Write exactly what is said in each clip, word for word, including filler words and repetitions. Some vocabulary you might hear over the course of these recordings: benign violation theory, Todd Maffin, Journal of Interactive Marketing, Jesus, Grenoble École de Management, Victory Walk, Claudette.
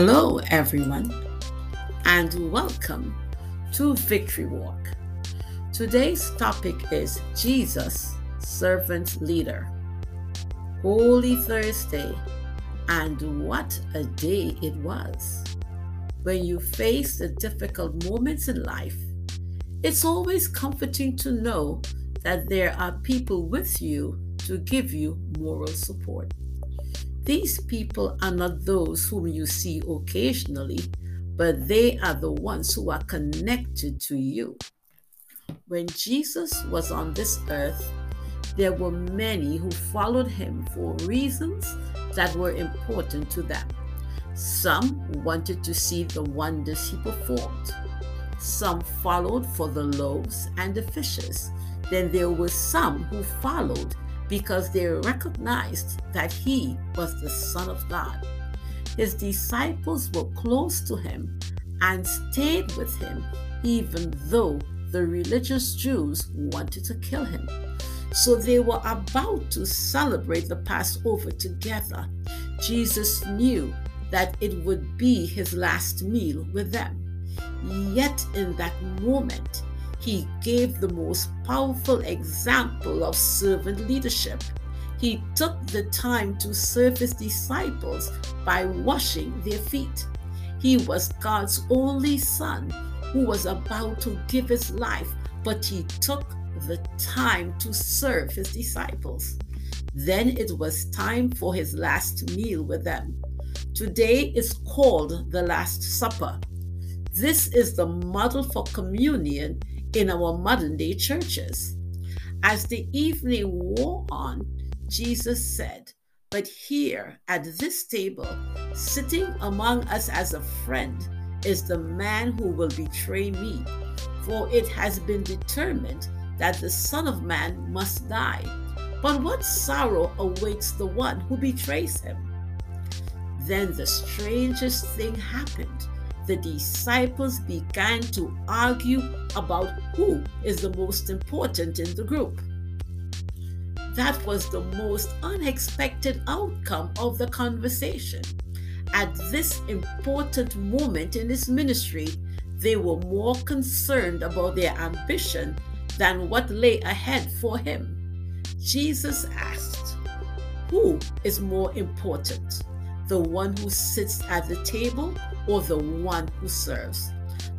Hello everyone, and welcome to Victory Walk. Today's topic is Jesus, Servant Leader, Holy Thursday, and what a day it was. When you face the difficult moments in life, it's always comforting to know that there are people with you to give you moral support. These people are not those whom you see occasionally, but they are the ones who are connected to you. When Jesus was on this earth, there were many who followed him for reasons that were important to them. Some wanted to see the wonders he performed. Some followed for the loaves and the fishes. Then there were some who followed because they recognized that he was the Son of God. His disciples were close to him and stayed with him, even though the religious Jews wanted to kill him. So they were about to celebrate the Passover together. Jesus knew that it would be his last meal with them. Yet in that moment, he gave the most powerful example of servant leadership. He took the time to serve his disciples by washing their feet. He was God's only son who was about to give his life, but he took the time to serve his disciples. Then it was time for his last meal with them. Today is called the Last Supper. This is the model for communion in our modern-day churches. As the evening wore on, Jesus said, "But here at this table, sitting among us as a friend, is the man who will betray me. For it has been determined that the Son of Man must die. But what sorrow awaits the one who betrays him?" Then the strangest thing happened. The disciples began to argue about who is the most important in the group. That was the most unexpected outcome of the conversation. At this important moment in his ministry, they were more concerned about their ambition than what lay ahead for him. Jesus asked, "Who is more important? The one who sits at the table or the one who serves?"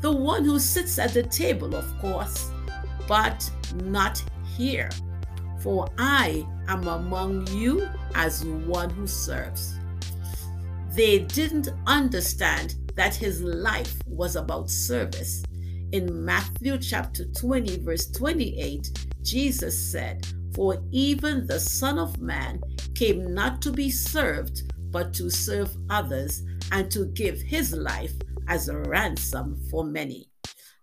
The one who sits at the table, of course, but not here. "For I am among you as one who serves." They didn't understand that his life was about service. In Matthew chapter twenty, verse twenty-eight, Jesus said, "For even the Son of Man came not to be served, but to serve others and to give his life as a ransom for many."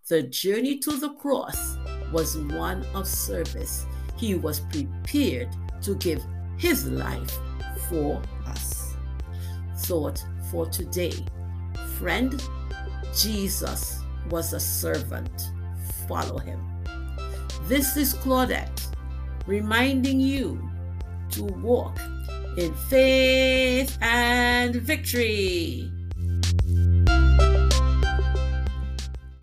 The journey to the cross was one of service. He was prepared to give his life for us. Thought for today. Friend, Jesus was a servant. Follow him. This is Claudette reminding you to walk in faith and victory.